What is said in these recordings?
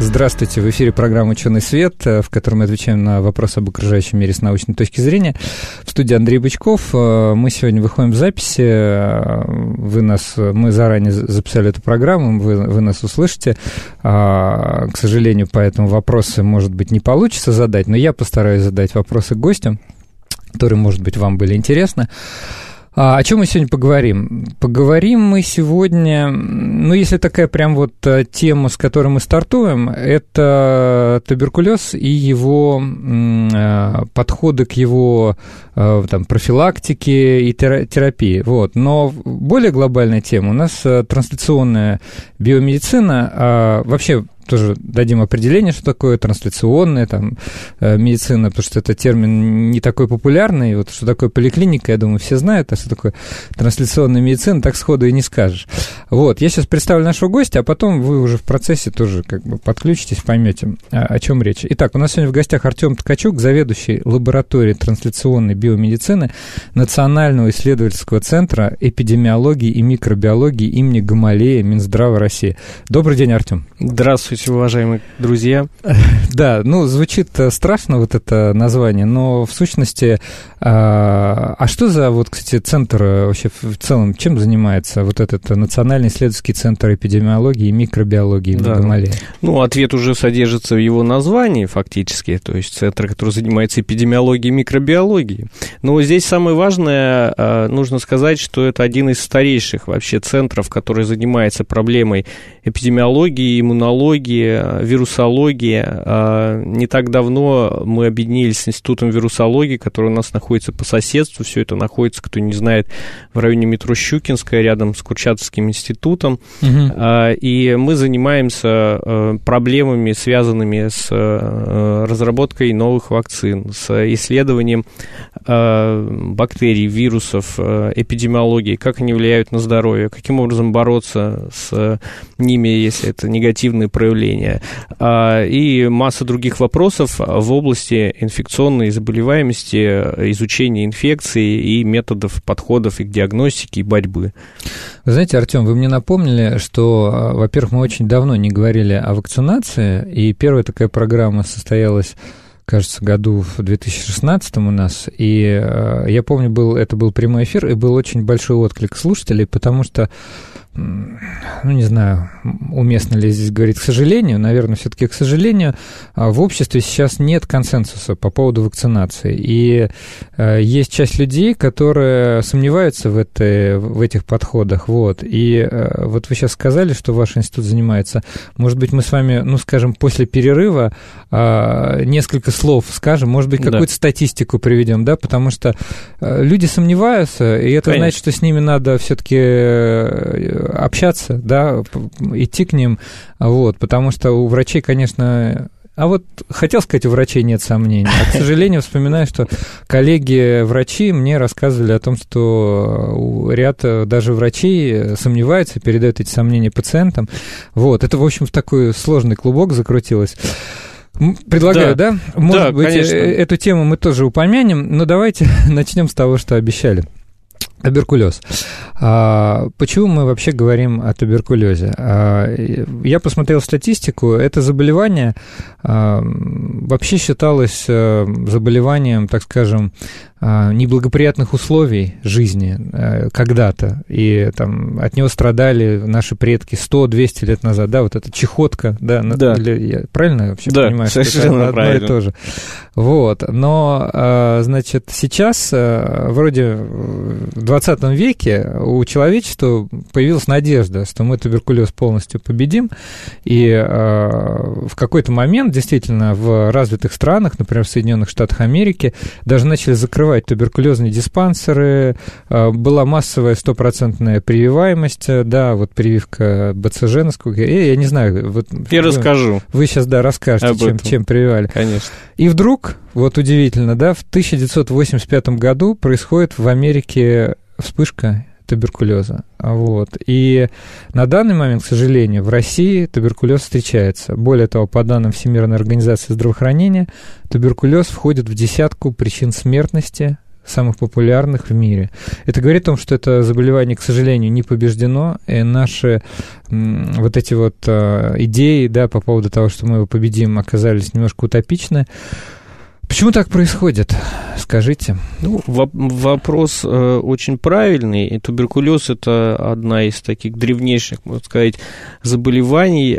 Здравствуйте, в эфире программа «Ученый свет», в которой мы отвечаем на вопросы об окружающем мире с научной точки зрения. В студии Андрей Бычков. Мы сегодня выходим в записи. Мы заранее записали эту программу, вы нас услышите. К сожалению, поэтому вопросы, может быть, не получится задать, но я постараюсь задать вопросы гостям, которые, может быть, вам были интересны. О чем мы сегодня поговорим? Поговорим мы сегодня, если такая прям вот тема, с которой мы стартуем, это туберкулез и его подходы к его профилактике и терапии. Вот. Но более глобальная тема у нас трансляционная биомедицина, вообще тоже дадим определение, что такое трансляционная медицина, потому что это термин не такой популярный. Вот что такое поликлиника, я думаю, все знают, а что такое трансляционная медицина, так сходу и не скажешь. Вот, я сейчас представлю нашего гостя, а потом вы уже в процессе тоже подключитесь, поймете, о чем речь. Итак, у нас сегодня в гостях Артем Ткачук, заведующий лабораторией трансляционной биомедицины Национального исследовательского центра эпидемиологии и микробиологии имени Гамалеи Минздрава России. Добрый день, Артем. Здравствуйте, уважаемые друзья. Да, звучит страшно вот это название, но в сущности, а что за, кстати, центр вообще в целом, чем занимается вот этот Национальный исследовательский центр эпидемиологии и микробиологии Гамалеи? Ответ уже содержится в его названии фактически, то есть центр, который занимается эпидемиологией и микробиологией. Но здесь самое важное, нужно сказать, что это один из старейших вообще центров, который занимается проблемой эпидемиологии, иммунологии, вирусологии. Не так давно мы объединились с Институтом вирусологии, который у нас находится по соседству. Все это находится, кто не знает, в районе метро Щукинская, рядом с Курчатовским институтом. Угу. И мы занимаемся проблемами, связанными с разработкой новых вакцин, с исследованием бактерий, вирусов, эпидемиологии, как они влияют на здоровье, каким образом бороться с ними, если это негативные проявления. И масса других вопросов в области инфекционной заболеваемости, изучения инфекции и методов, подходов и к диагностике, и борьбы. Вы знаете, Артем, вы мне напомнили, что, во-первых, мы очень давно не говорили о вакцинации, и первая такая программа состоялась, кажется, году в 2016 у нас, и я помню, это был прямой эфир, и был очень большой отклик слушателей, потому что, не знаю, уместно ли здесь говорить, к сожалению, наверное, все-таки к сожалению, в обществе сейчас нет консенсуса по поводу вакцинации, и есть часть людей, которые сомневаются в этих подходах, и вы сейчас сказали, что ваш институт занимается, может быть, мы с вами, скажем, после перерыва несколько слов скажем, может быть, какую-то статистику приведем, потому что люди сомневаются, и это значит, что с ними надо все-таки общаться, идти к ним, потому что у врачей, конечно... хотел сказать, у врачей нет сомнений. К сожалению, вспоминаю, что коллеги-врачи мне рассказывали о том, что ряд даже врачей сомневаются, передают эти сомнения пациентам. Это, в общем, в такой сложный клубок закрутилось. Предлагаю, да? Может быть, конечно. Эту тему мы тоже упомянем, но давайте начнем с того, что обещали. Туберкулез. Почему мы вообще говорим о туберкулезе? Я посмотрел статистику. Это заболевание вообще считалось заболеванием, так скажем, неблагоприятных условий жизни когда-то. И от него страдали наши предки 100-200 лет назад. Эта чехотка. Я правильно вообще понимаю? Да, совершенно правильно. Одно и то же. Но, сейчас вроде... 20 веке у человечества появилась надежда, что мы туберкулез полностью победим, и в какой-то момент действительно в развитых странах, например, в Соединенных Штатах Америки, даже начали закрывать туберкулезные диспансеры, была массовая стопроцентная прививаемость, да, вот прививка БЦЖ, насколько я не знаю. Вот, я расскажу. Вы сейчас, да, расскажете, чем прививали. Конечно. И вдруг, вот удивительно, да, в 1985 году происходит в Америке вспышка туберкулеза. Вот. И на данный момент, к сожалению, в России туберкулез встречается. Более того, по данным Всемирной организации здравоохранения, туберкулез входит в десятку причин смертности самых популярных в мире. Это говорит о том, что это заболевание, к сожалению, не побеждено, и наши вот эти вот идеи, да, по поводу того, что мы его победим, оказались немножко утопичны. Почему так происходит? Скажите. Ну, вопрос очень правильный. И туберкулез – это одна из таких древнейших, можно сказать, заболеваний,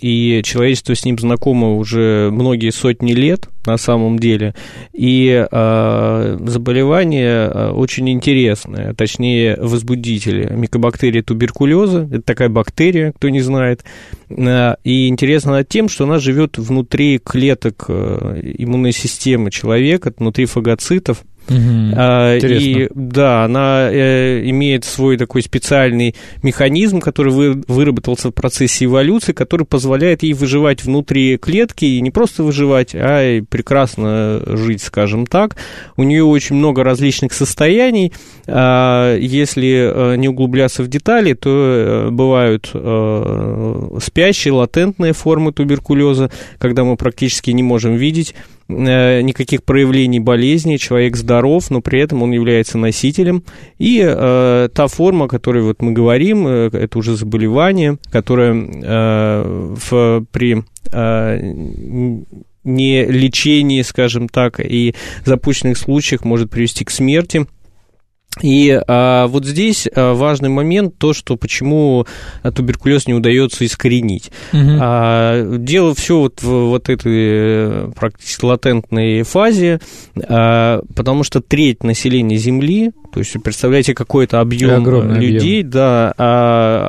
и человечество с ним знакомо уже многие сотни лет на самом деле. И заболевание очень интересное, точнее, возбудители. Микобактерия туберкулеза – это такая бактерия, кто не знает. И интересно тем, что она живет внутри клеток иммунной системы человека, внутри фагоцитов. И да, она имеет свой такой специальный механизм, который выработался в процессе эволюции, который позволяет ей выживать внутри клетки, и не просто выживать, а и прекрасно жить, скажем так. У нее очень много различных состояний. Если не углубляться в детали, то бывают спящие, латентные формы туберкулеза, когда мы практически не можем видеть никаких проявлений болезни, человек здоров, но при этом он является носителем. И та форма, о которой вот мы говорим, это уже заболевание, которое при нелечении, скажем так, и запущенных случаях может привести к смерти. И вот здесь важный момент, то, что почему туберкулез не удается искоренить. Дело все вот в вот этой практически латентной фазе, потому что треть населения Земли, то есть, представляете, какой-то объем людей, да,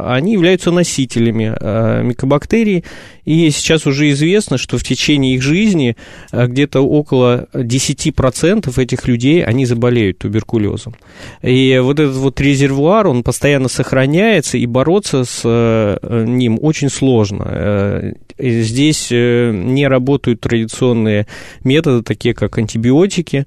они являются носителями микобактерий, и сейчас уже известно, что в течение их жизни где-то около 10% этих людей, они заболеют туберкулезом. И вот этот вот резервуар, он постоянно сохраняется, и бороться с ним очень сложно. Здесь не работают традиционные методы, такие как антибиотики.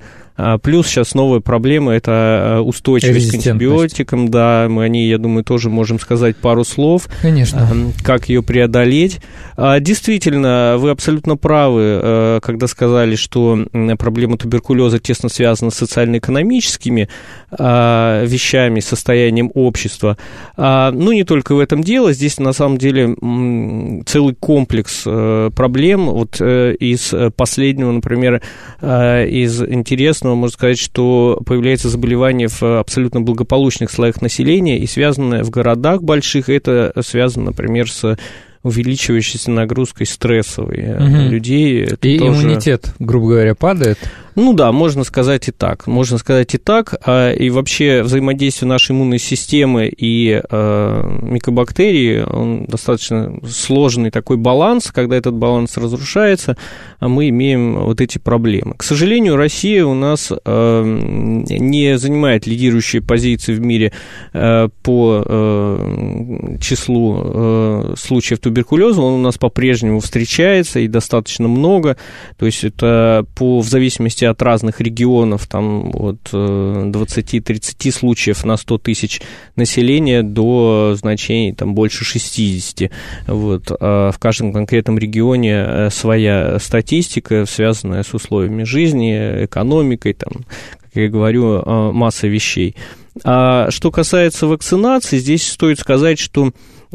Плюс сейчас новая проблема – это устойчивость к антибиотикам. Да, мы о ней, я думаю, тоже можем сказать пару слов. Конечно. Как ее преодолеть. Действительно, вы абсолютно правы, когда сказали, что проблема туберкулеза тесно связана с социально-экономическими вещами, состоянием общества. Ну, не только в этом дело. Здесь, на самом деле, целый комплекс проблем. Вот из последнего, например, из интересного, можно сказать, что появляется заболевание в абсолютно благополучных слоях населения, и связанное в городах больших, это связано, например, с увеличивающейся нагрузкой стрессовой людей. Это и тоже... иммунитет, грубо говоря, падает? Ну да, можно сказать и так. Можно сказать и так. И вообще взаимодействие нашей иммунной системы и микобактерий, он достаточно сложный такой баланс. Когда этот баланс разрушается, мы имеем вот эти проблемы. К сожалению, Россия у нас не занимает лидирующие позиции в мире по числу случаев туберкулеза. Он у нас по-прежнему встречается, и достаточно много. То есть это в зависимости от разных регионов, там от 20-30 случаев на 100 тысяч населения до значений там, больше 60. Вот. В каждом конкретном регионе своя статистика, связанная с условиями жизни, экономикой, там, как я говорю, масса вещей. А что касается вакцинации, здесь стоит сказать, что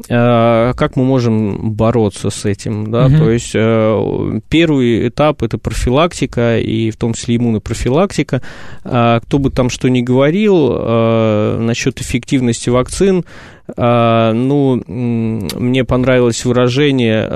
как мы можем бороться с этим, да? То есть первый этап – это профилактика, и в том числе иммунопрофилактика. Кто бы там что ни говорил насчет эффективности вакцин, Ну, мне понравилось выражение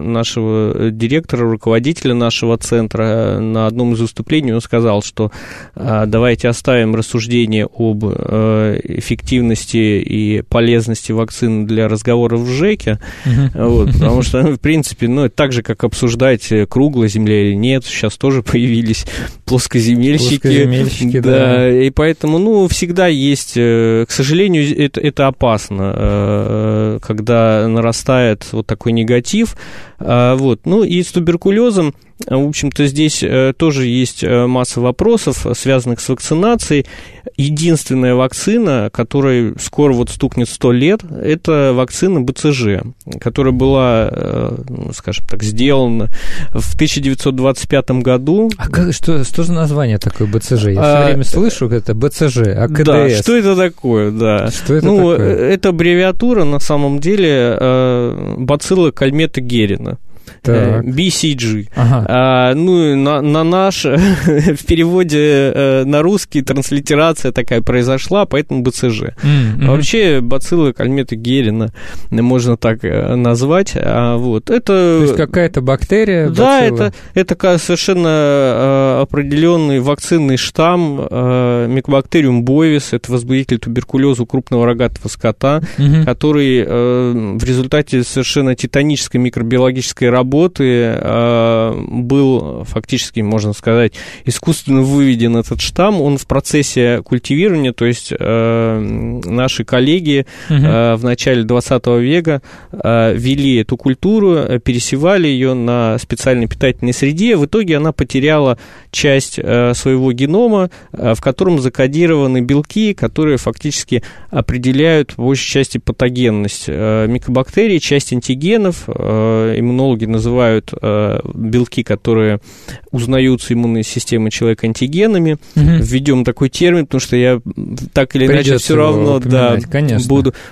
нашего директора, руководителя нашего центра. На одном из выступлений он сказал, что давайте оставим рассуждение об эффективности и полезности вакцин для разговоров в ЖЭКе, вот, потому что, в принципе, ну, это так же, как обсуждать, круглая земля или нет, сейчас тоже появились плоскоземельщики, да, и поэтому, ну, всегда есть, к сожалению, это опасно, когда нарастает вот такой негатив. Вот. Ну и с туберкулезом, в общем-то, здесь тоже есть масса вопросов, связанных с вакцинацией. Единственная вакцина, которой скоро вот стукнет 100 лет, это вакцина БЦЖ, которая была, скажем так, сделана в 1925 году. А как, что за название такое БЦЖ? Я все время слышу, это БЦЖ, АКДС. Да, что это такое, да. Что это такое? Это аббревиатура, на самом деле, бацилла кальметы Герина. Так. BCG. Ага. Ну, на наш, в переводе на русский транслитерация такая произошла, поэтому БЦЖ. Вообще, бациллы кальметы Герина можно так назвать. Вот. Это... То есть какая-то бактерия? Да, это совершенно определенный вакцинный штамм микобактериум бовис, это возбудитель туберкулеза у крупного рогатого скота, который в результате совершенно титанической микробиологической работы был фактически, можно сказать, искусственно выведен этот штамм. Он в процессе культивирования, то есть наши коллеги в начале 20 века вели эту культуру, пересевали ее на специальной питательной среде. В итоге она потеряла часть своего генома, в котором закодированы белки, которые фактически определяют по большей части патогенность микобактерий, часть антигенов. Иммунологи называют белки, которые узнаются иммунной системой человека, антигенами. Введем такой термин, потому что я так или иначе все равно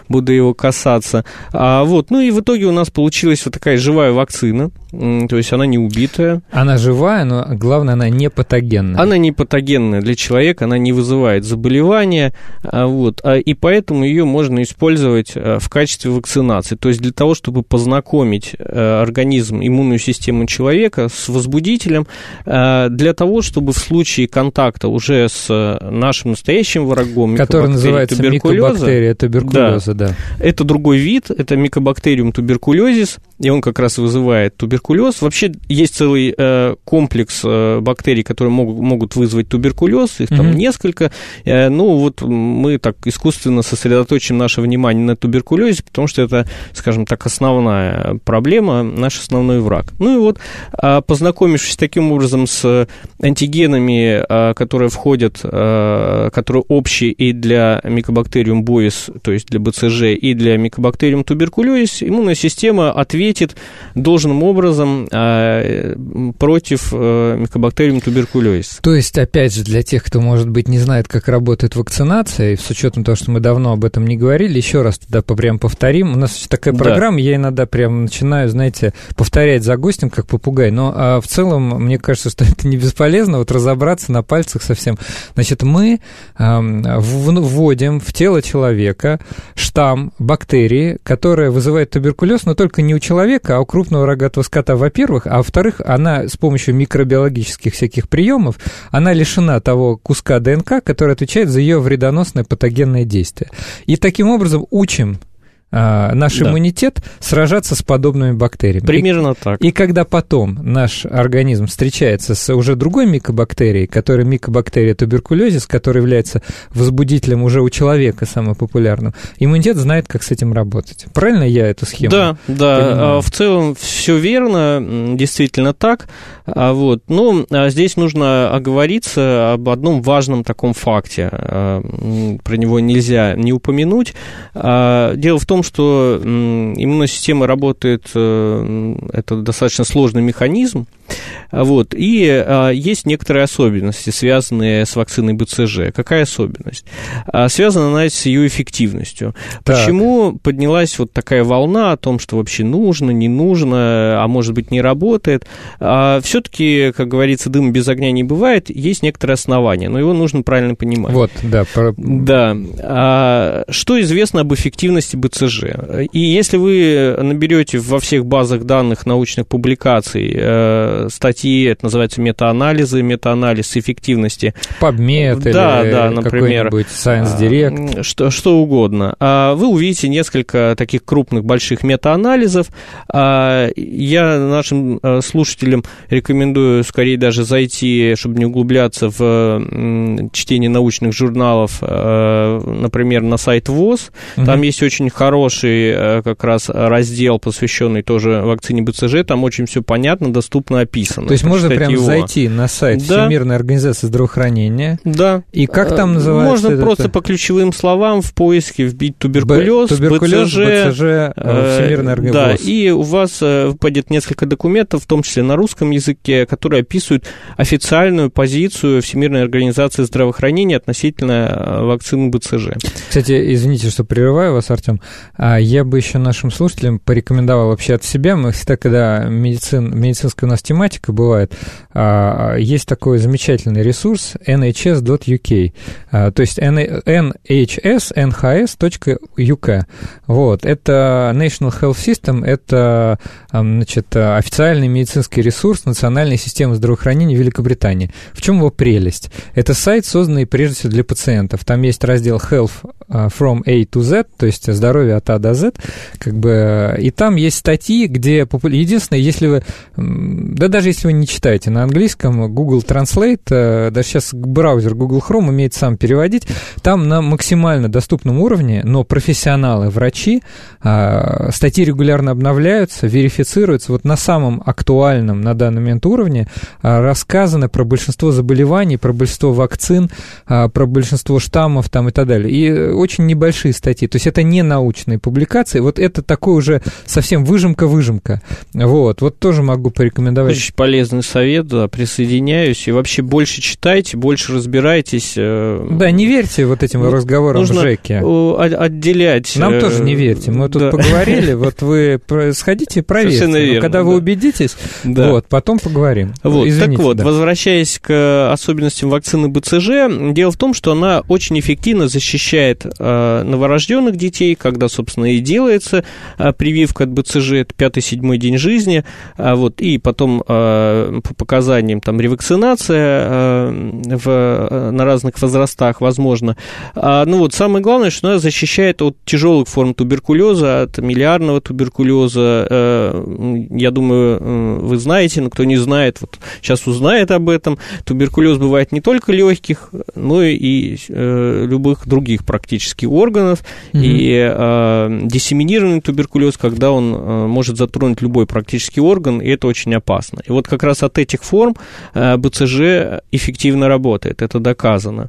буду его касаться. Вот. Ну и в итоге у нас получилась вот такая живая вакцина, то есть она не убитая. Она живая, но главное, она не патогенная. Она не патогенная для человека, она не вызывает заболевания, вот, и поэтому ее можно использовать в качестве вакцинации, то есть для того, чтобы познакомить организм, иммунную систему человека с возбудителем, для того, чтобы в случае контакта уже с нашим настоящим врагом, который называется микобактерия туберкулеза, да, это другой вид, это микобактериум туберкулезис, и он как раз вызывает туберкулез. Вообще есть целый комплекс бактерий, которые могут вызвать туберкулез, их там несколько. Ну вот мы так искусственно сосредоточим наше внимание на туберкулезе, потому что это, скажем так, основная проблема, наш основной враг. Ну и вот, познакомившись таким образом с антигенами, которые входят, которые общие и для микобактериум бовис, то есть для БЦЖ, и для микобактериум туберкулез, иммунная система ответит должным образом против микобактериум туберкулез. То есть, опять же, для тех, кто, может быть, не знает, как работает вакцинация, и с учетом того, что мы давно об этом не говорили, еще раз тогда прям повторим. У нас такая программа, я иногда прям начинаю, знаете, повторять за гостем, как попугай, но в целом, мне кажется, что это не бесполезно, вот разобраться на пальцах совсем. Значит, мы вводим в тело человека штамм бактерии, которая вызывает туберкулез, но только не у человека, а у крупного рогатого скота, во-первых, а во-вторых, она с помощью микробиологических всяких приемов, она лишена того куска ДНК, который отвечает за ее вредоносное патогенное действие. И таким образом учим наш иммунитет сражаться с подобными бактериями. Примерно так. И когда потом наш организм встречается с уже другой микобактерией, которая микобактерия туберкулезис, которая является возбудителем уже у человека самым популярным, иммунитет знает, как с этим работать. Правильно я эту схему? Да. В целом все верно, действительно так. Вот. Но здесь нужно оговориться об одном важном таком факте. Про него нельзя не упомянуть. Дело в том, что иммунная система работает, это достаточно сложный механизм, Вот. И есть некоторые особенности, связанные с вакциной БЦЖ. Какая особенность? Связана она с ее эффективностью. Так. Почему поднялась вот такая волна о том, что вообще нужно, не нужно, а может быть не работает? Все-таки, как говорится, дым без огня не бывает, есть некоторые основания, но его нужно правильно понимать. Вот, да. Да. Что известно об эффективности БЦЖ? И если вы наберете во всех базах данных научных публикаций статьи, это называется метаанализы, метаанализ эффективности. Пабмед, да, или да, например, какой-нибудь Science Direct. Что угодно. Вы увидите несколько таких крупных, больших метаанализов. Я нашим слушателям рекомендую скорее даже зайти, чтобы не углубляться в чтение научных журналов, например, на сайт ВОЗ. Там есть очень хороший как раз раздел, посвященный тоже вакцине БЦЖ. Там очень все понятно, доступно, описано. То есть можно прям зайти на сайт Всемирной организации здравоохранения. Да. И как там называется? Можно просто по ключевым словам в поиске вбить туберкулез, БЦЖ, Всемирная организация. Да, и у вас выпадет несколько документов, в том числе на русском языке, которые описывают официальную позицию Всемирной организации здравоохранения относительно вакцины БЦЖ. Кстати, извините, что прерываю вас, Артём. Я бы еще нашим слушателям порекомендовал вообще от себя. Мы всегда, когда медицинская у нас тематика бывает, есть такой замечательный ресурс nhs.uk. То есть nhs.uk. Вот. Это National Health System, это, значит, официальный медицинский ресурс национальной системы здравоохранения Великобритании. В чем его прелесть? Это сайт, созданный прежде всего для пациентов. Там есть раздел Health from A to Z, то есть здоровье от А до Z, как бы, и там есть статьи, где единственное, если вы, да даже если вы не читаете на английском, Google Translate, даже сейчас браузер Google Chrome умеет сам переводить, там на максимально доступном уровне, но профессионалы, врачи, статьи регулярно обновляются, верифицируются, вот на самом актуальном на данный момент уровне рассказано про большинство заболеваний, про большинство вакцин, про большинство штаммов там и так далее, и очень небольшие статьи, то есть это не научные публикации, вот это такое уже совсем выжимка-выжимка, вот тоже могу порекомендовать. Очень полезный совет, да, присоединяюсь, и вообще больше читайте, больше разбирайтесь. Да, не верьте вот этим разговорам в ЖЭКе. Нужно отделять. Нам тоже не верьте, мы тут поговорили, вот вы сходите и проверьте, верно, когда вы убедитесь, вот, потом поговорим. Извините, так вот, возвращаясь к особенностям вакцины БЦЖ, дело в том, что она очень эффективно защищает новорожденных детей, когда, собственно, и делается прививка от БЦЖ, это 5-7 день жизни, вот, и потом по показаниям там ревакцинация на разных возрастах возможно. Ну вот, самое главное, что она защищает от тяжелых форм туберкулеза, от миллиардного туберкулеза. Я думаю, вы знаете, но кто не знает, вот сейчас узнает об этом. Туберкулез бывает не только легких, но и любых других практически органов, и диссеминированный туберкулез, когда он может затронуть любой практический орган, и это очень опасно. И вот как раз от этих форм БЦЖ эффективно работает, это доказано.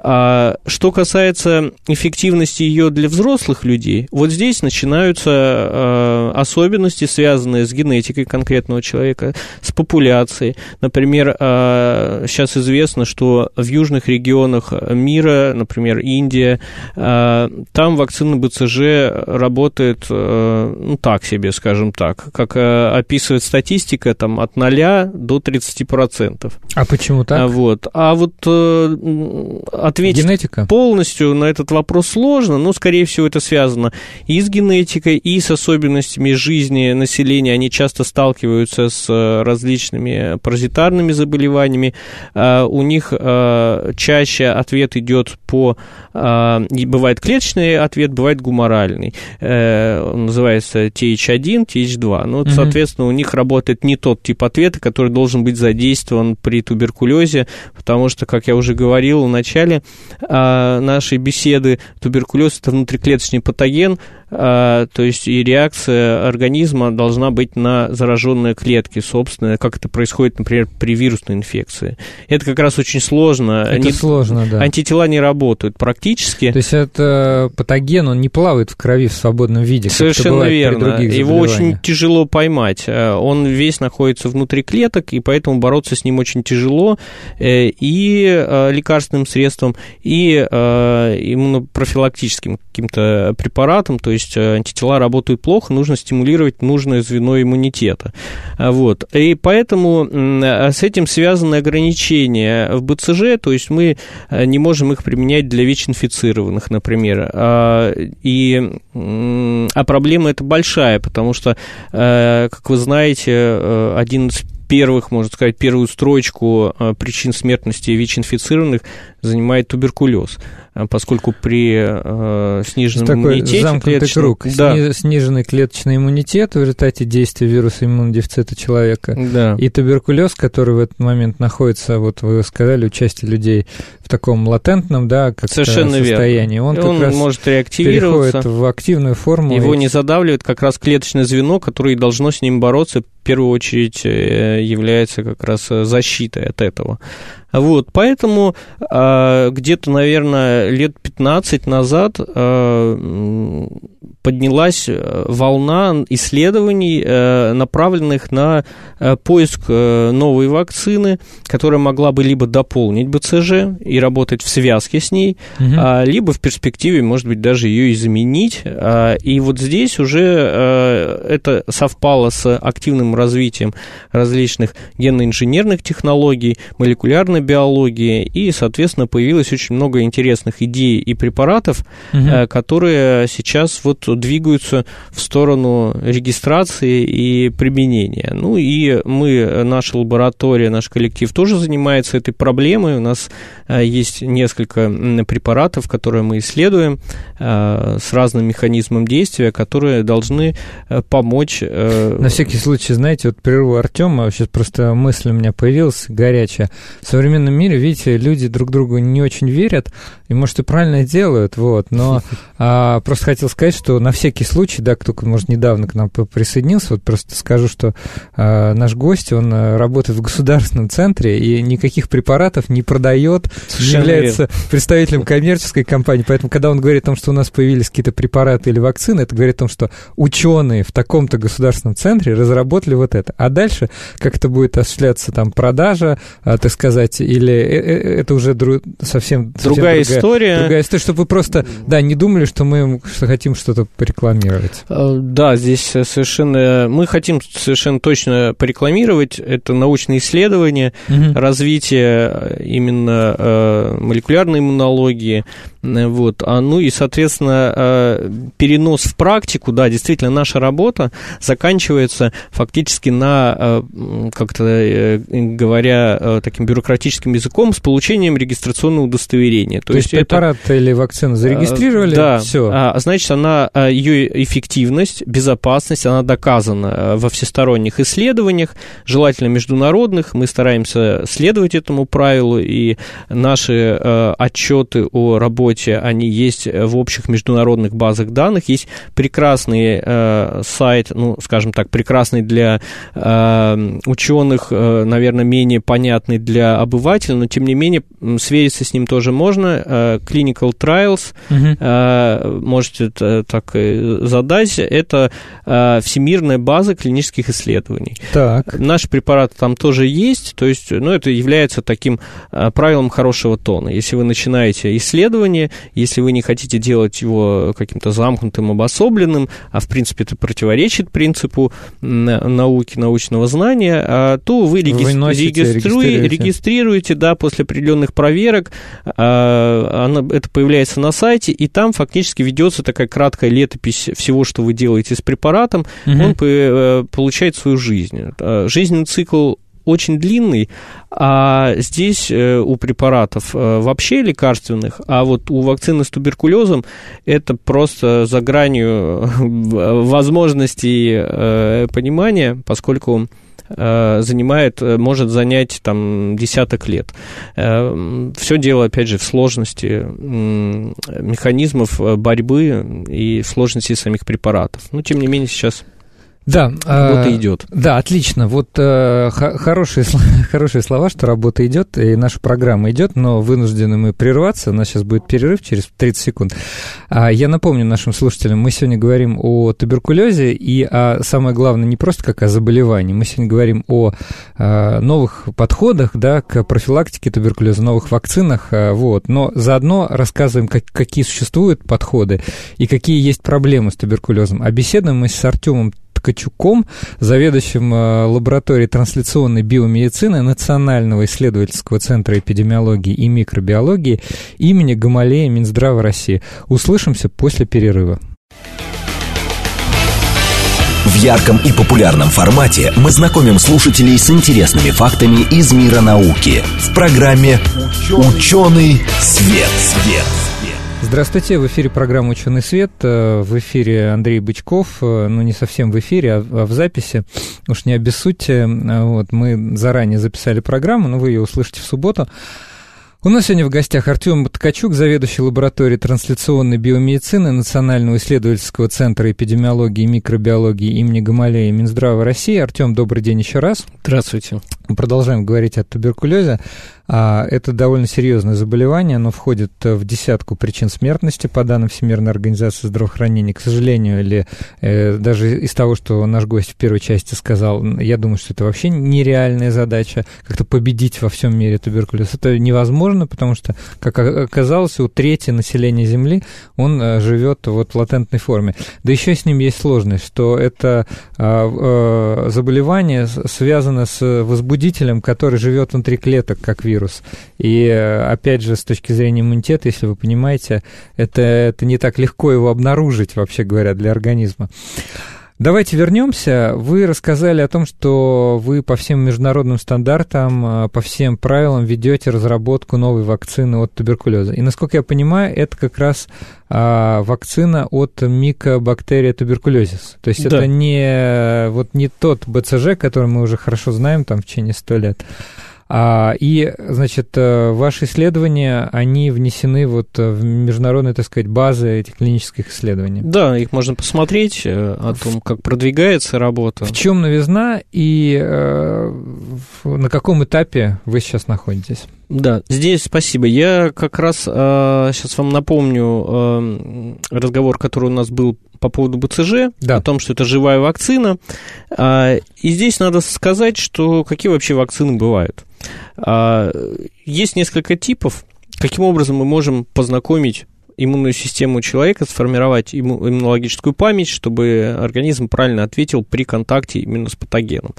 Что касается эффективности ее для взрослых людей, вот здесь начинаются особенности, связанные с генетикой конкретного человека, с популяцией. Например, сейчас известно, что в южных регионах мира, например, Индия, там вакцина БЦЖ работает, ну, так себе, скажем так, как описывает статистика, там, от 0 до 30%. А почему так? Вот. А вот ответить генетика? Полностью на этот вопрос сложно, но, скорее всего, это связано и с генетикой, и с особенностями жизни населения. Они часто сталкиваются с различными паразитарными заболеваниями. У них чаще ответ идет по... Бывает клеточный ответ, бывает гуморальный. Он называется TH1, TH2. Ну, вот, соответственно, у них работает не тот тип ответа, который должен быть задействован при туберкулезе, потому что, как я уже говорил в начале нашей беседы, туберкулез – это внутриклеточный патоген, то есть и реакция организма должна быть на зараженные клетки, собственно, как это происходит, например, при вирусной инфекции. Это как раз очень сложно. Это сложно, да. Антитела не работают практически. То есть это патоген, он не плавает в крови в свободном виде. Совершенно верно. Его очень тяжело поймать. Он весь находится внутри клеток, и поэтому бороться с ним очень тяжело и лекарственным средством, и иммунопрофилактическим каким-то препаратом, то есть антитела работают плохо, нужно стимулировать нужное звено иммунитета. Вот. И поэтому с этим связаны ограничения в БЦЖ, то есть мы не можем их применять для ВИЧ-инфицированных, например. А проблема эта большая, потому что, как вы знаете, первую строчку причин смертности ВИЧ-инфицированных занимает туберкулез, поскольку при сниженном иммунитете... Замкнутый круг. Да. Сниженный клеточный иммунитет в результате действия вируса иммунодефицита человека. Да. И туберкулез, который в этот момент находится, вот вы сказали, у части людей в таком латентном, да, как состоянии. Он может реактивироваться. Переходит в активную форму. Его не задавливает как раз клеточное звено, которое должно с ним бороться, в первую очередь является как раз защитой от этого. Вот, поэтому где-то, наверное, лет 15 назад поднялась волна исследований, направленных на поиск новой вакцины, которая могла бы либо дополнить БЦЖ и работать в связке с ней, либо в перспективе, может быть, даже ее и заменить. И вот здесь уже это совпало с активным развитием различных генно-инженерных технологий, молекулярной биологии, и, соответственно, появилось очень много интересных идей и препаратов, которые сейчас вот двигаются в сторону регистрации и применения. Ну и мы, наша лаборатория, наш коллектив тоже занимается этой проблемой. У нас есть несколько препаратов, которые мы исследуем с разным механизмом действия, которые должны помочь. На всякий случай, знаете, вот прерву Артема, сейчас просто мысль у меня появилась горячая. В современном мире, видите, люди друг другу не очень верят, и, может, и правильно делают, вот, но просто хотел сказать, что на всякий случай, да, кто может недавно к нам присоединился, вот просто скажу, что наш гость, он работает в государственном центре и никаких препаратов не продает, является представителем коммерческой компании, поэтому, когда он говорит о том, что у нас появились какие-то препараты или вакцины, это говорит о том, что ученые в таком-то государственном центре разработали вот это, а дальше как это будет осуществляться, там, продажа, так сказать, или это уже совсем другая история. Другая история, чтобы вы просто, да, не думали, что мы хотим что-то порекламировать. Да, здесь мы хотим совершенно точно порекламировать. Это научные исследования, развитие именно молекулярной иммунологии. Вот. Ну и, соответственно, перенос в практику, да, действительно, наша работа заканчивается фактически на, как-то говоря таким бюрократическим языком, с получением регистрационного удостоверения. То есть препарат или вакцину зарегистрировали, да, все. Значит, ее эффективность, безопасность, она доказана во всесторонних исследованиях, желательно международных. Мы стараемся следовать этому правилу, и наши отчеты о работе, они есть в общих международных базах данных, есть прекрасный сайт, ну, скажем так, прекрасный для ученых, наверное, менее понятный для обывателя, но, тем не менее, свериться с ним тоже можно, clinical Trials, можете так задать, это всемирная база клинических исследований. Так. Наши препараты там тоже есть, то есть, ну, это является таким правилом хорошего тона. Если вы начинаете исследование, если вы не хотите делать его каким-то замкнутым, обособленным, а в принципе это противоречит принципу науки, научного знания, то вы регистрируете, да, после определенных проверок, это появляется на сайте, и там фактически ведется такая краткая летопись всего, что вы делаете с препаратом, он получает свою жизнь. Жизненный цикл очень длинный, а здесь у препаратов вообще лекарственных, а вот у вакцины с туберкулезом это просто за гранью возможностей понимания, поскольку занимает, может занять там десяток лет. Все дело, опять же, в сложности механизмов борьбы и сложности самих препаратов. Но, тем не менее, сейчас... Да, работа идет. Да, отлично. Вот хорошие слова, что работа идет, и наша программа идет, но вынуждены мы прерваться. У нас сейчас будет перерыв через 30 секунд. Я напомню нашим слушателям, мы сегодня говорим о туберкулезе и о, самое главное, не просто как о заболевании. Мы сегодня говорим о новых подходах, да, к профилактике туберкулеза, новых вакцинах. Вот. Но заодно рассказываем, какие существуют подходы и какие есть проблемы с туберкулезом. А беседуем мы с Артемом Ткачуком, заведующим лабораторией трансляционной биомедицины Национального исследовательского центра эпидемиологии и микробиологии имени Гамалеи Минздрава России. Услышимся после перерыва. В ярком и популярном формате мы знакомим слушателей с интересными фактами из мира науки в программе «Учёный свет». Здравствуйте, в эфире программа «Учёный свет», в эфире Андрей Бычков, ну не совсем в эфире, а в записи, уж не обессудьте, вот, мы заранее записали программу, но вы ее услышите в субботу. У нас сегодня в гостях Артем Ткачук, заведующий лабораторией трансляционной биомедицины Национального исследовательского центра эпидемиологии и микробиологии имени Гамалеи Минздрава России. Артем, добрый день еще раз. Здравствуйте. Мы продолжаем говорить о туберкулезе. Это довольно серьезное заболевание, оно входит в десятку причин смертности, по данным Всемирной организации здравоохранения. К сожалению, или даже из того, что наш гость в первой части сказал, я думаю, что это вообще нереальная задача, как-то победить во всем мире туберкулез. Это невозможно, потому что, как оказалось, у трети населения Земли он живет вот в латентной форме. Да еще с ним есть сложность, что это заболевание связано с возбудителем, который живет внутри клеток, как вирус. И, опять же, с точки зрения иммунитета, если вы понимаете, это не так легко его обнаружить, вообще говоря, для организма. Давайте вернемся. Вы рассказали о том, что вы по всем международным стандартам, по всем правилам ведете разработку новой вакцины от туберкулеза. И, насколько я понимаю, это как раз вакцина от микобактерия туберкулезис. То есть да, это не тот БЦЖ, который мы уже хорошо знаем там в течение 100 лет. И, значит, ваши исследования, они внесены вот в международные, так сказать, базы этих клинических исследований. Да, их можно посмотреть, о том, как продвигается работа. В чем новизна и на каком этапе вы сейчас находитесь? Да, здесь спасибо. Я как раз сейчас вам напомню разговор, который у нас был по поводу БЦЖ, да, о том, что это живая вакцина. И здесь надо сказать, что какие вообще вакцины бывают. Есть несколько типов, каким образом мы можем познакомить иммунную систему человека, сформировать иммунологическую память, чтобы организм правильно ответил при контакте именно с патогеном.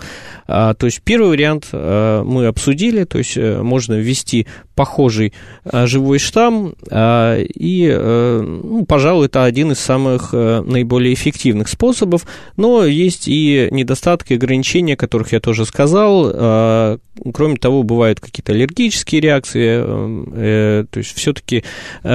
То есть первый вариант мы обсудили, то есть можно ввести похожий живой штамм, и, пожалуй, это один из самых наиболее эффективных способов, но есть и недостатки, ограничения, о которых я тоже сказал. Кроме того, бывают какие-то аллергические реакции, то есть все-таки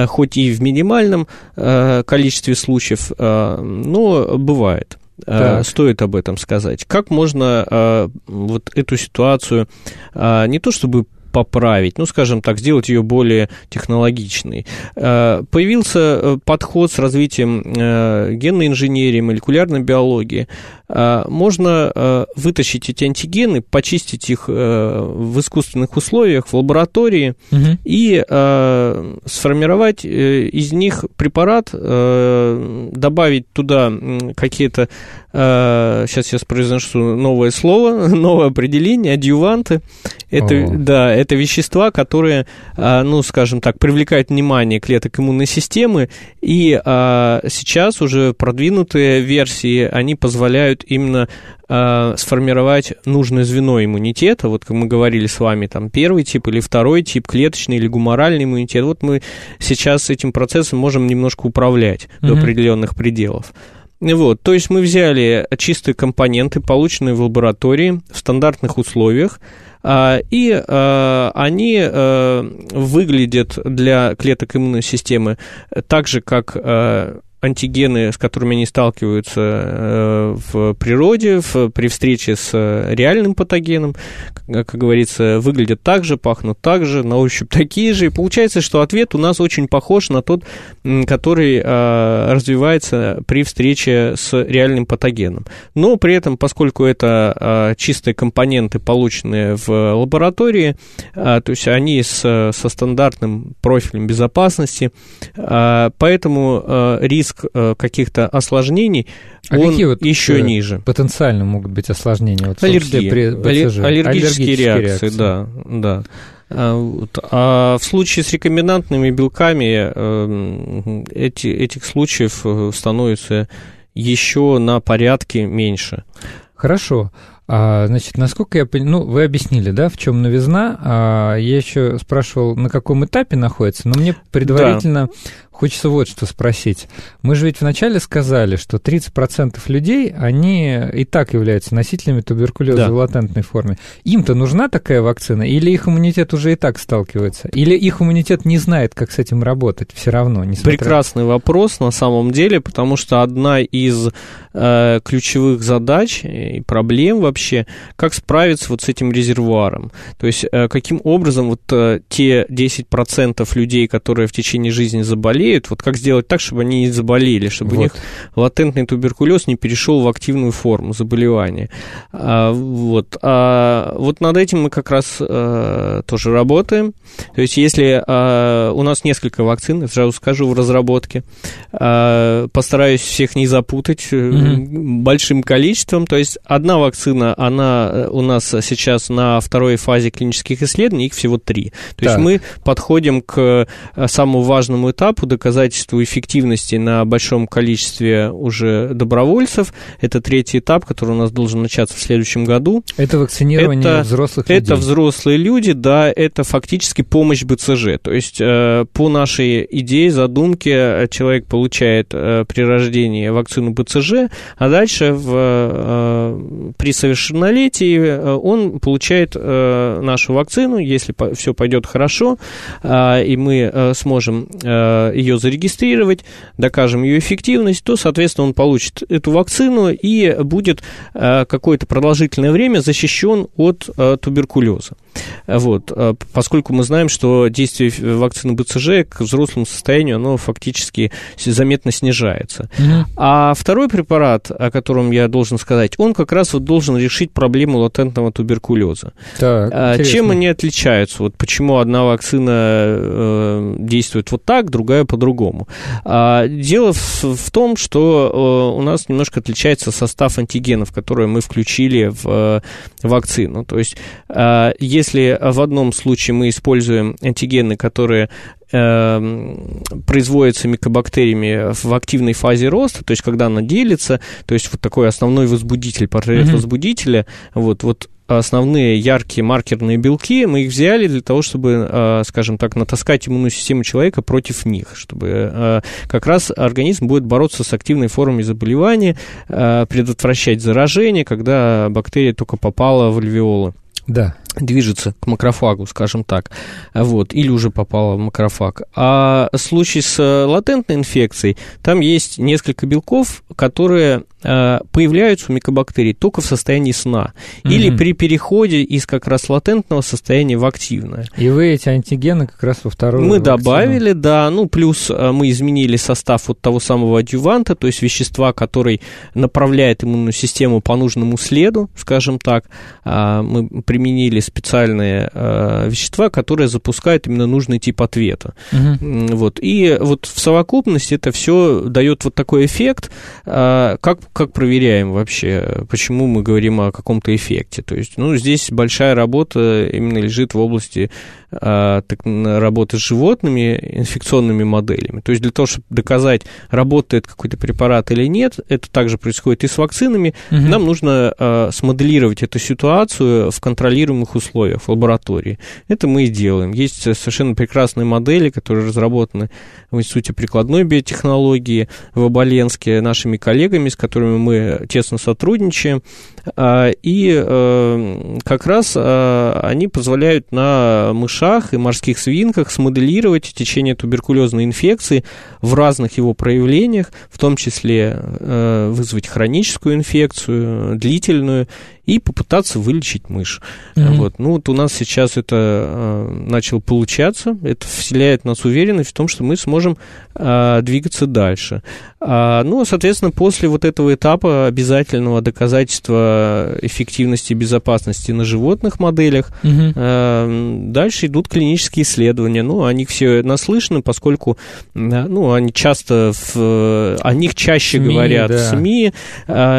хоть и в минимальном количестве случаев, но бывает. Так. Стоит об этом сказать. Как можно вот эту ситуацию не то чтобы поправить, ну, скажем так, сделать ее более технологичной. Появился подход с развитием генной инженерии, молекулярной биологии. Можно вытащить эти антигены, почистить их в искусственных условиях, в лаборатории, и сформировать из них препарат, добавить туда какие-то, сейчас я произношу новое слово, новое определение, адъюванты. Это вещества, которые, ну, скажем так, привлекают внимание клеток иммунной системы, и сейчас уже продвинутые версии, они позволяют именно сформировать нужное звено иммунитета, вот как мы говорили с вами, там, первый тип или второй тип, клеточный или гуморальный иммунитет, вот мы сейчас этим процессом можем немножко управлять до определенных пределов. Вот, то есть мы взяли чистые компоненты, полученные в лаборатории в стандартных условиях, и они выглядят для клеток иммунной системы так же, как антигены, с которыми они сталкиваются в природе, при встрече с реальным патогеном, как говорится, выглядят так же, пахнут так же, на ощупь такие же. И получается, что ответ у нас очень похож на тот, который развивается при встрече с реальным патогеном. Но при этом, поскольку это чистые компоненты, полученные в лаборатории, то есть они со стандартным профилем безопасности, поэтому риск каких-то осложнений, он еще ниже. Потенциально могут быть осложнения? Вот, аллергические реакции, да. А в случае с рекомбинантными белками этих случаев становится еще на порядки меньше. Хорошо. Значит, насколько я понял, вы объяснили, да, в чем новизна. Я еще спрашивал, на каком этапе находится, но мне предварительно хочется вот что спросить. Мы же ведь вначале сказали, что 30% людей, они и так являются носителями туберкулеза в латентной форме. Им-то нужна такая вакцина, или их иммунитет уже и так сталкивается? Или их иммунитет не знает, как с этим работать все равно? Прекрасный вопрос на самом деле, потому что одна из ключевых задач и проблем вообще, как справиться вот с этим резервуаром. То есть, каким образом вот те 10% людей, которые в течение жизни заболеют, вот как сделать так, чтобы они не заболели, чтобы у них латентный туберкулез не перешел в активную форму заболевания. Вот над этим мы как раз тоже работаем. То есть, если у нас несколько вакцин, я сразу скажу, в разработке, постараюсь всех не запутать большим количеством. То есть, одна вакцина, она у нас сейчас на второй фазе клинических исследований, их всего 3. То есть мы подходим к самому важному этапу, доказательству эффективности на большом количестве уже добровольцев. Это третий этап, который у нас должен начаться в следующем году. Это вакцинирование взрослых людей. Это взрослые люди, да, это фактически помощь БЦЖ. То есть по нашей идее, задумке, человек получает при рождении вакцину БЦЖ, а дальше при совершеннолетии он получает нашу вакцину, если все пойдет хорошо, и мы сможем ее зарегистрировать, докажем ее эффективность, то, соответственно, он получит эту вакцину и будет какое-то продолжительное время защищен от туберкулеза. Вот, поскольку мы знаем, что действие вакцины БЦЖ к взрослому состоянию, оно фактически заметно снижается. А второй препарат, о котором я должен сказать, он как раз вот должен решить проблему латентного туберкулеза. Так, чем они отличаются? Вот почему одна вакцина действует вот так, другая по-другому? Дело в том, что у нас немножко отличается состав антигенов, которые мы включили в вакцину. То есть, если в одном случае мы используем антигены, которые производятся микобактериями в активной фазе роста, то есть когда она делится, то есть вот такой основной возбудитель, портрет возбудителя, вот основные яркие маркерные белки, мы их взяли для того, чтобы, скажем так, натаскать иммунную систему человека против них, чтобы как раз организм будет бороться с активной формой заболевания, предотвращать заражение, когда бактерия только попала в альвеолы. Да. Движется к макрофагу, скажем так, или уже попала в макрофаг. А в случае с латентной инфекцией, там есть несколько белков, которые появляются у микобактерий только в состоянии сна или при переходе из как раз латентного состояния в активное. И вы эти антигены как раз во вторую мы вакцину добавили, да, плюс мы изменили состав вот того самого адъюванта, то есть вещества, который направляет иммунную систему по нужному следу, скажем так. Мы применили специальные вещества, которые запускают именно нужный тип ответа. И вот в совокупности это все дает вот такой эффект. Как проверяем вообще, почему мы говорим о каком-то эффекте? То есть, здесь большая работа именно лежит в области работы с животными, инфекционными моделями. То есть, для того, чтобы доказать, работает какой-то препарат или нет, это также происходит и с вакцинами. Нам нужно смоделировать эту ситуацию в контролируемых условиях, в лаборатории. Это мы и делаем. Есть совершенно прекрасные модели, которые разработаны в Институте прикладной биотехнологии в Оболенске нашими коллегами, с которыми мы тесно сотрудничаем. И как раз они позволяют на мышах камышах и морских свинках смоделировать течение туберкулезной инфекции в разных его проявлениях, в том числе вызвать хроническую инфекцию, длительную, и попытаться вылечить мышь. Mm-hmm. Вот. Ну, вот у нас сейчас это начало получаться, это вселяет в нас уверенность в том, что мы сможем двигаться дальше. Ну, соответственно, после вот этого этапа обязательного доказательства эффективности и безопасности на животных моделях, mm-hmm. Дальше идут клинические исследования. Ну, о них все наслышаны, поскольку ну, они часто о них чаще СМИ, говорят да. в СМИ,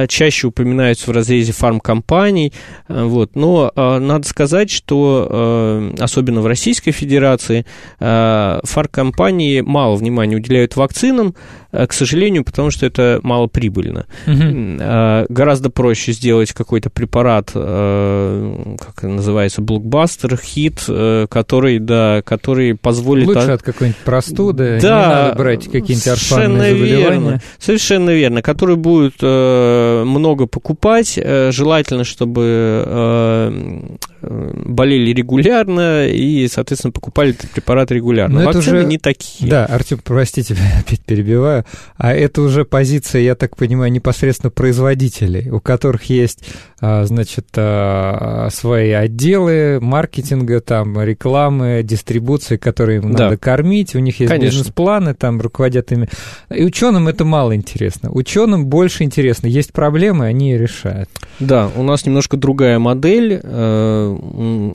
чаще упоминаются в разрезе фармкомпаний. Вот. Но надо сказать, что особенно в Российской Федерации фармкомпании мало внимания уделяют вакцинам, к сожалению, потому что это малоприбыльно. Угу. Гораздо проще сделать какой-то препарат, как называется, блокбастер, хит, который позволит... Лучше от какой-нибудь простуды, да, не надо брать какие-нибудь орфанные заболевания. Совершенно верно, которые будут много покупать, желательно, чтобы болели регулярно и, соответственно, покупали этот препарат регулярно. Но вакцины уже... не такие. Да, Артем, простите, опять перебиваю. А это уже позиция, я так понимаю, непосредственно производителей, у которых есть, значит, свои отделы маркетинга, там, рекламы, дистрибуции, которые им надо кормить, у них есть Конечно. Бизнес-планы, там, руководят ими. И ученым это мало интересно. Ученым больше интересно. Есть проблемы, они и решают. Да, у нас немножко другая модель,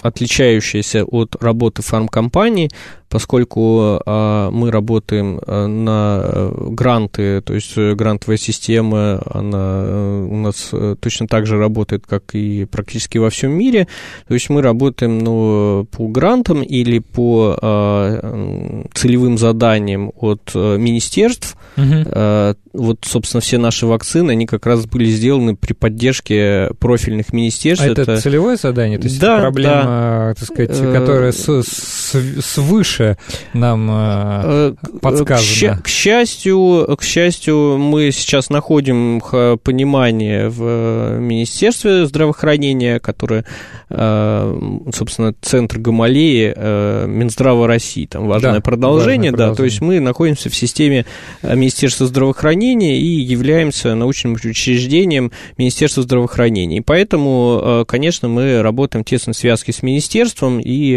отличающаяся от работы фармкомпаний, поскольку мы работаем на гранты, то есть грантовая система, она у нас точно так же работает, как и практически во всем мире, то есть мы работаем по грантам или по целевым заданиям от министерств, угу. Вот, собственно, все наши вакцины, они как раз были сделаны при поддержке профильных министерств. А это целевое задание? То есть да, это проблема, да. так сказать, которая свыше нам подсказана? К счастью, мы сейчас находим понимание в Министерстве здравоохранения, которое, собственно, центр Гамалеи, Минздрава России, там важное продолжение, да, то есть мы находимся в системе Министерства здравоохранения, и являемся научным учреждением Министерства здравоохранения. И поэтому, конечно, мы работаем в тесной связке с министерством, и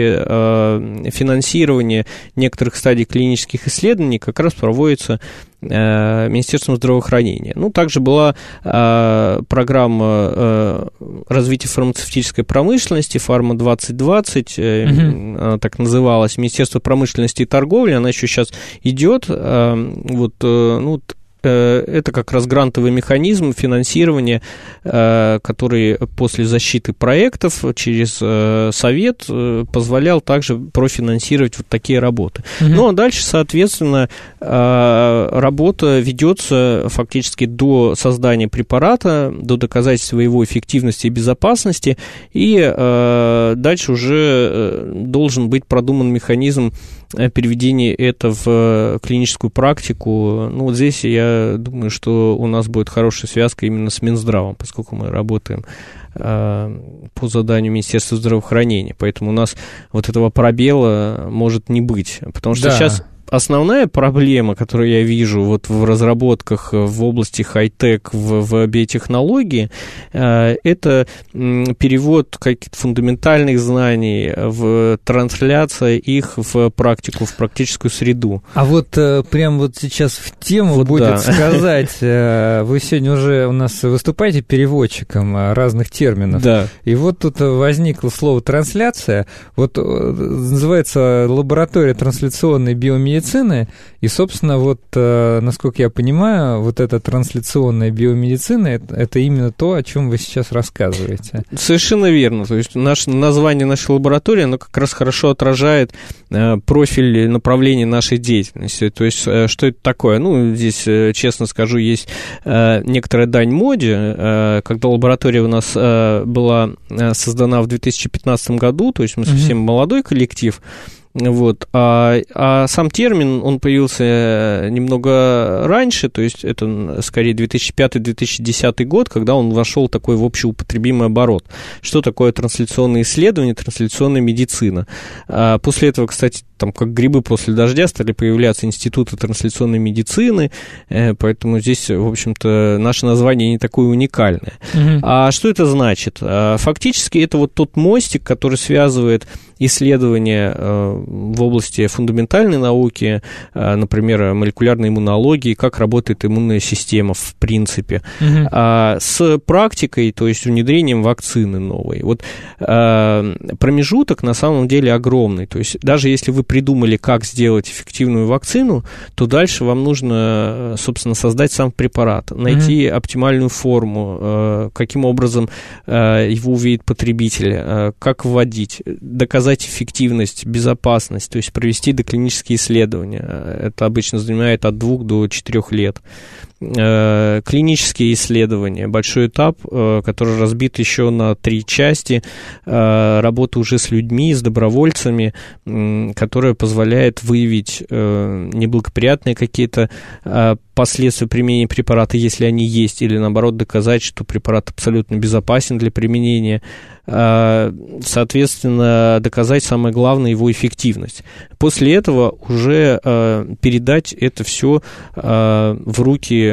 финансирование некоторых стадий клинических исследований как раз проводится Министерством здравоохранения. Ну, также была программа развития фармацевтической промышленности, Фарма 2020, mm-hmm. она так называлась, Министерство промышленности и торговли, она еще сейчас идет. Это как раз грантовый механизм финансирования, который после защиты проектов через совет позволял также профинансировать вот такие работы. Угу. Ну, а дальше, соответственно, работа ведется фактически до создания препарата, до доказательства его эффективности и безопасности, и дальше уже должен быть продуман механизм переведение это в клиническую практику. Ну, вот здесь я думаю, что у нас будет хорошая связка именно с Минздравом, поскольку мы работаем по заданию Министерства здравоохранения. Поэтому у нас вот этого пробела может не быть. Потому что сейчас... Основная проблема, которую я вижу вот в разработках в области хай-тек, в биотехнологии, это перевод каких-то фундаментальных знаний, трансляция их в практику, в практическую среду. А вот прямо вот сейчас в тему вот будет сказать, вы сегодня уже у нас выступаете переводчиком разных терминов, да. И вот тут возникло слово «трансляция», вот называется «Лаборатория трансляционной биомедицины». И, собственно, вот, насколько я понимаю, вот эта трансляционная биомедицина это именно то, о чем вы сейчас рассказываете. Совершенно верно. То есть название нашей лаборатории, оно как раз хорошо отражает профиль направления нашей деятельности. То есть что это такое? Ну, здесь, честно скажу, есть некоторая дань моде. Когда лаборатория у нас была создана в 2015 году, то есть мы совсем молодой коллектив, Вот. А сам термин, он появился немного раньше, то есть это скорее 2005-2010 год, когда он вошел такой в общеупотребимый оборот. Что такое трансляционные исследования, трансляционная медицина? После этого, кстати, там как грибы после дождя стали появляться институты трансляционной медицины, поэтому здесь, в общем-то, наше название не такое уникальное. Угу. А что это значит? Фактически это вот тот мостик, который связывает исследования в области фундаментальной науки, например, молекулярной иммунологии, как работает иммунная система в принципе, угу. С практикой, то есть внедрением вакцины новой. Вот промежуток на самом деле огромный. То есть даже если вы придумали, как сделать эффективную вакцину, то дальше вам нужно, собственно, создать сам препарат, найти угу. оптимальную форму, каким образом его увидит потребитель, как вводить, доказать эффективность, безопасность, то есть провести доклинические исследования. Это обычно занимает от 2 до 4 лет. Клинические исследования, большой этап, который разбит еще на 3 части, работа уже с людьми, с добровольцами, которая позволяет выявить неблагоприятные какие-то последствия применения препарата, если они есть, или наоборот доказать, что препарат абсолютно безопасен для применения, соответственно, доказать, самое главное, его эффективность. После этого уже передать это все в руки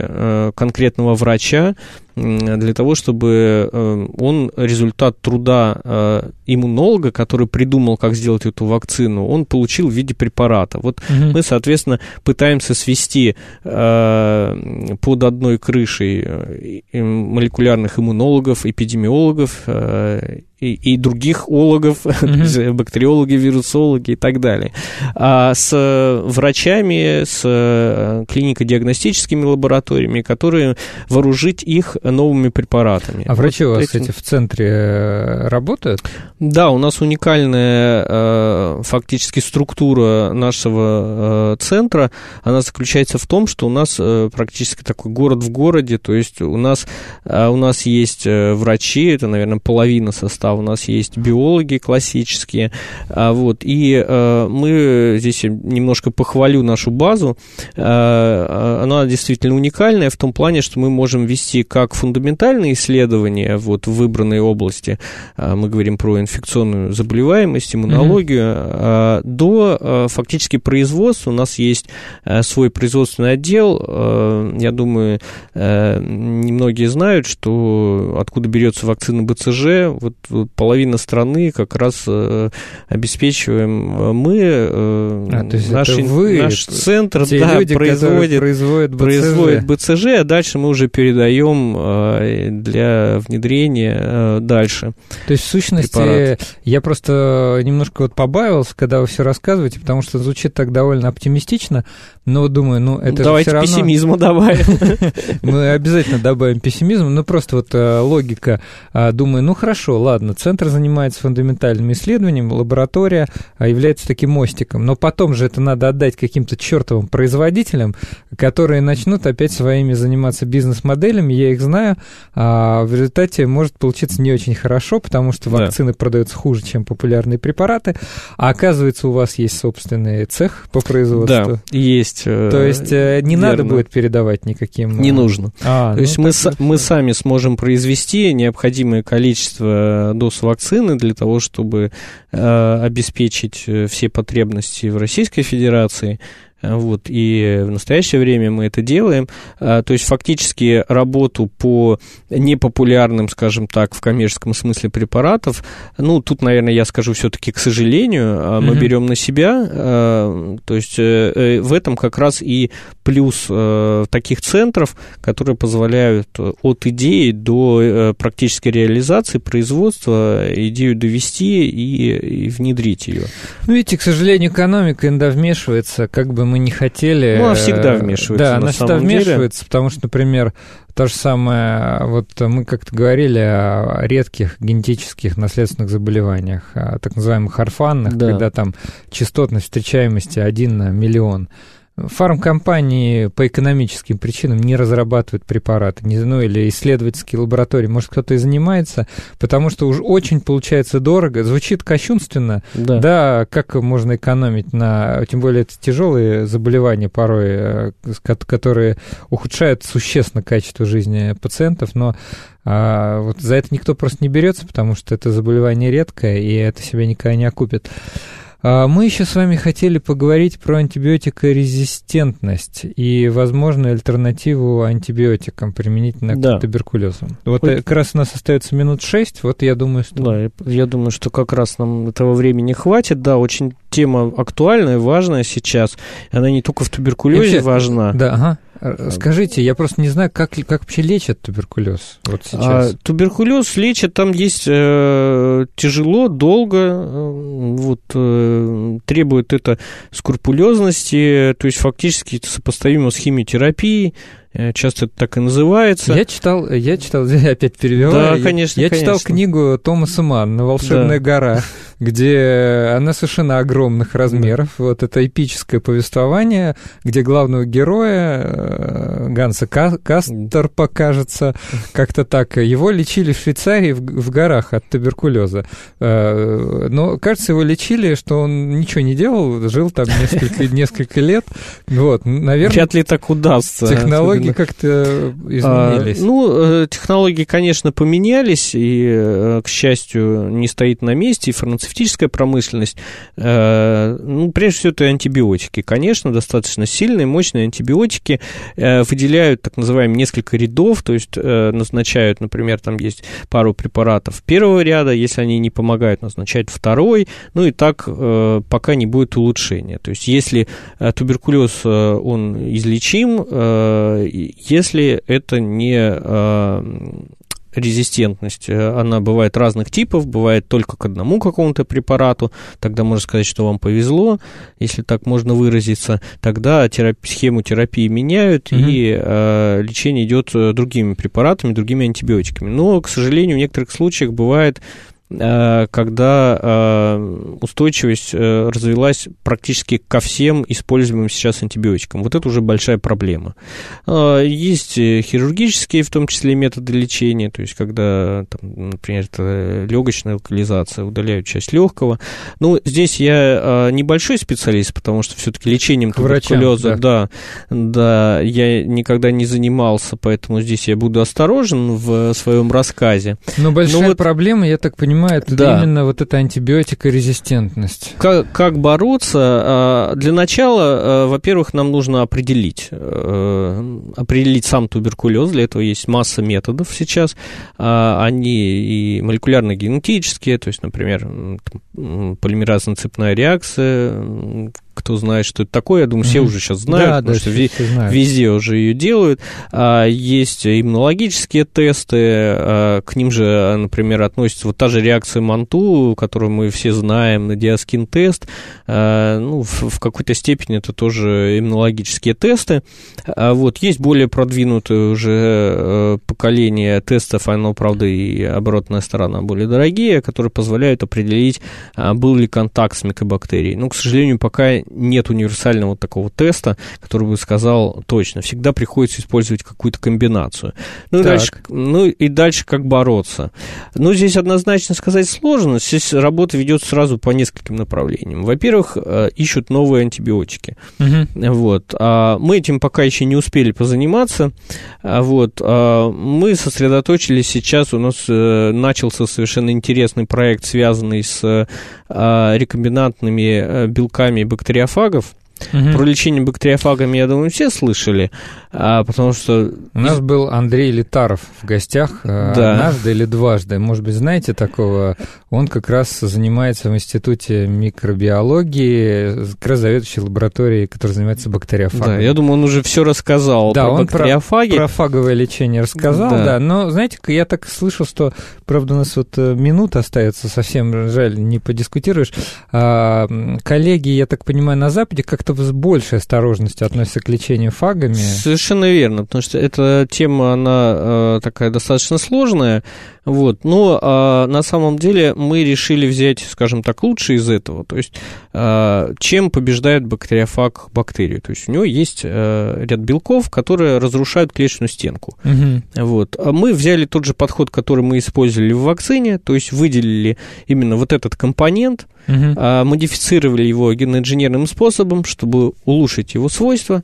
конкретного врача, для того, чтобы он результат труда иммунолога, который придумал, как сделать эту вакцину, он получил в виде препарата. Вот угу. мы, соответственно, пытаемся свести под одной крышей молекулярных иммунологов, эпидемиологов и других ологов, mm-hmm. бактериологи, вирусологи и так далее. А с врачами, с клинико-диагностическими лабораториями, которые вооружить их новыми препаратами. А врачи вот у вас, кстати, в центре работают? Да, у нас уникальная фактически структура нашего центра. Она заключается в том, что у нас практически такой город в городе, то есть у нас есть врачи, это, наверное, половина состава. У нас есть биологи классические, вот, и мы здесь немножко похвалю нашу базу, она действительно уникальная в том плане, что мы можем вести как фундаментальные исследования вот, в выбранной области, мы говорим про инфекционную заболеваемость, иммунологию, mm-hmm. до фактически производства. У нас есть свой производственный отдел, я думаю, немногие знают, что откуда берется вакцина БЦЖ, вот половина страны как раз обеспечиваем мы, то есть наш центр, да, люди, производит БЦЖ, а дальше мы уже передаем для внедрения дальше. То есть в сущности препарат. Я просто немножко вот побаивался, когда вы все рассказываете, потому что звучит так довольно оптимистично, но думаю, это давайте же все пессимизма равно... добавим. Мы обязательно добавим пессимизма, но просто вот логика, думаю, хорошо, ладно, центр занимается фундаментальными исследованиями, лаборатория является таким мостиком, но потом же это надо отдать каким-то чертовым производителям, которые начнут опять своими заниматься бизнес-моделями, я их знаю, а в результате может получиться не очень хорошо, потому что вакцины продаются хуже, чем популярные препараты, а оказывается, у вас есть собственный цех по производству. Да, есть. То есть не надо будет передавать никаким... Не нужно. То есть мы сами сможем произвести необходимое количество доз вакцины для того, чтобы обеспечить все потребности в Российской Федерации. Вот, и в настоящее время мы это делаем. То есть фактически работу по непопулярным, скажем так, в коммерческом смысле препаратов, тут, наверное, я скажу все-таки, к сожалению, мы берем на себя. То есть в этом как раз и плюс таких центров, которые позволяют от идеи до практической реализации производства идею довести и внедрить ее. Видите, к сожалению, экономика иногда вмешивается, как бы мы не хотели... Она всегда вмешивается, да, она всегда вмешивается, потому что, например, то же самое, вот мы как-то говорили о редких генетических наследственных заболеваниях, о так называемых орфанных, да. Когда там частотность встречаемости 1 на миллион. фармкомпании по экономическим причинам не разрабатывают препараты, ну или исследовательские лаборатории, может, кто-то и занимается, потому что уж очень получается дорого, звучит кощунственно, да, как можно экономить на, тем более это тяжелые заболевания порой, которые ухудшают существенно качество жизни пациентов, но вот за это никто просто не берется, потому что это заболевание редкое, и это себя никогда не окупит. Мы еще с вами хотели поговорить про антибиотикорезистентность и возможную альтернативу антибиотикам применительно к туберкулезу. Вот как раз у нас остается минут 6, вот я думаю, что... Да, я думаю, что как раз нам этого времени хватит, да, очень тема актуальная, важная сейчас, она не только в туберкулезе вообще важна. Да, ага. Скажите, я просто не знаю, как вообще лечат туберкулез вот сейчас. Туберкулез лечат, там есть тяжело, долго, вот, требует это скрупулезности, то есть фактически это сопоставимо с химиотерапией. Часто это так и называется. Я читал, опять перевел. Да, конечно, я читал книгу Томаса Манна «Волшебная гора», где она совершенно огромных размеров. Вот это эпическое повествование, где главного героя Ганса Кастер, покажется, как-то так. Его лечили в Швейцарии в горах от туберкулеза. Но, кажется, его лечили, что он ничего не делал, жил там несколько лет. Вот, наверное, вряд ли так удастся. Технологии как-то изменились? Технологии, конечно, поменялись, и, к счастью, не стоит на месте, и фармацевтическая промышленность. Прежде всего, это антибиотики. Конечно, достаточно сильные, мощные антибиотики выделяют, так называемые, несколько рядов, то есть назначают, например, там есть пару препаратов первого ряда, если они не помогают, назначают второй, и так пока не будет улучшения. То есть, если туберкулез, он излечим, если это не резистентность, она бывает разных типов, бывает только к одному какому-то препарату, тогда можно сказать, что вам повезло, если так можно выразиться, тогда схему терапии меняют, и лечение идет другими препаратами, другими антибиотиками. Но, к сожалению, в некоторых случаях бывает, когда устойчивость развилась практически ко всем используемым сейчас антибиотикам. Вот это уже большая проблема. Есть хирургические, в том числе, методы лечения, то есть, когда, там, например, это легочная локализация, удаляют часть легкого. Здесь я небольшой специалист, потому что все-таки лечением туберкулеза, да, я никогда не занимался, поэтому здесь я буду осторожен в своем рассказе. Но большая проблема, я так понимаю, это именно вот эта антибиотикорезистентность. Как бороться? Для начала, во-первых, нам нужно определить сам туберкулез. Для этого есть масса методов сейчас. Они и молекулярно-генетические, то есть, например, полимеразно-цепная реакция. Кто знает, что это такое, я думаю, все уже сейчас знают, потому что везде уже ее делают. Есть иммунологические тесты, к ним же, например, относится вот та же реакция Монту, которую мы все знаем, на диаскин-тест. В какой-то степени это тоже иммунологические тесты. Вот, есть более продвинутое уже поколение тестов, оно, правда, и оборотная сторона более дорогие, которые позволяют определить, был ли контакт с микобактерией. К сожалению, пока нет универсального такого теста, который бы сказал точно. Всегда приходится использовать какую-то комбинацию. И дальше как бороться. Здесь однозначно сказать сложно. Здесь работа ведется сразу по нескольким направлениям. Во-первых, ищут новые антибиотики. Вот. Мы этим пока еще не успели позаниматься. Вот. Мы сосредоточились сейчас, у нас начался совершенно интересный проект, связанный с рекомбинантными белками бактериофагов. Про лечение бактериофагами, я думаю, все слышали, потому что... У нас был Андрей Летаров в гостях однажды или дважды, может быть, знаете такого? Он как раз занимается в Институте микробиологии, как раз заведующий лабораторией, которая занимается бактериофагами. Да, я думаю, он уже все рассказал про бактериофаги. Про фаговое лечение рассказал, но, знаете, я так слышал, что, правда, у нас вот минут остается, совсем жаль, не подискутируешь. Коллеги, я так понимаю, на Западе как-то с большей осторожностью относится к лечению фагами. Совершенно верно, потому что эта тема, она такая достаточно сложная, Вот. Но на самом деле мы решили взять, скажем так, лучшее из этого. То есть чем побеждает бактериофаг бактерию? То есть у него есть ряд белков, которые разрушают клеточную стенку. Угу. Вот. Мы взяли тот же подход, который мы использовали в вакцине, то есть выделили именно вот этот компонент, угу. Модифицировали его генноинженерным способом, чтобы улучшить его свойства.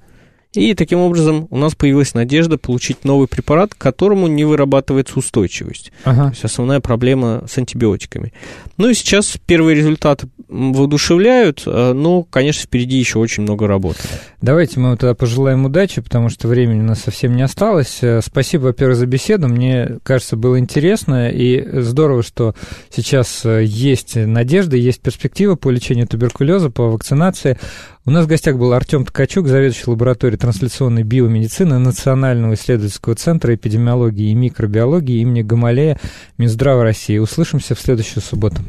И таким образом у нас появилась надежда получить новый препарат, к которому не вырабатывается устойчивость. Ага. То есть основная проблема с антибиотиками. Ну и сейчас первые результаты воодушевляют, но, конечно, впереди еще очень много работы. Давайте мы тогда пожелаем удачи, потому что времени у нас совсем не осталось. Спасибо, во-первых, за беседу. Мне кажется, было интересно и здорово, что сейчас есть надежда, есть перспектива по лечению туберкулеза, по вакцинации. У нас в гостях был Артем Ткачук, заведующий лабораторией трансляционной биомедицины Национального исследовательского центра Эпидемиологии и микробиологии имени Гамалея Минздрава России. Услышимся в следующую субботу.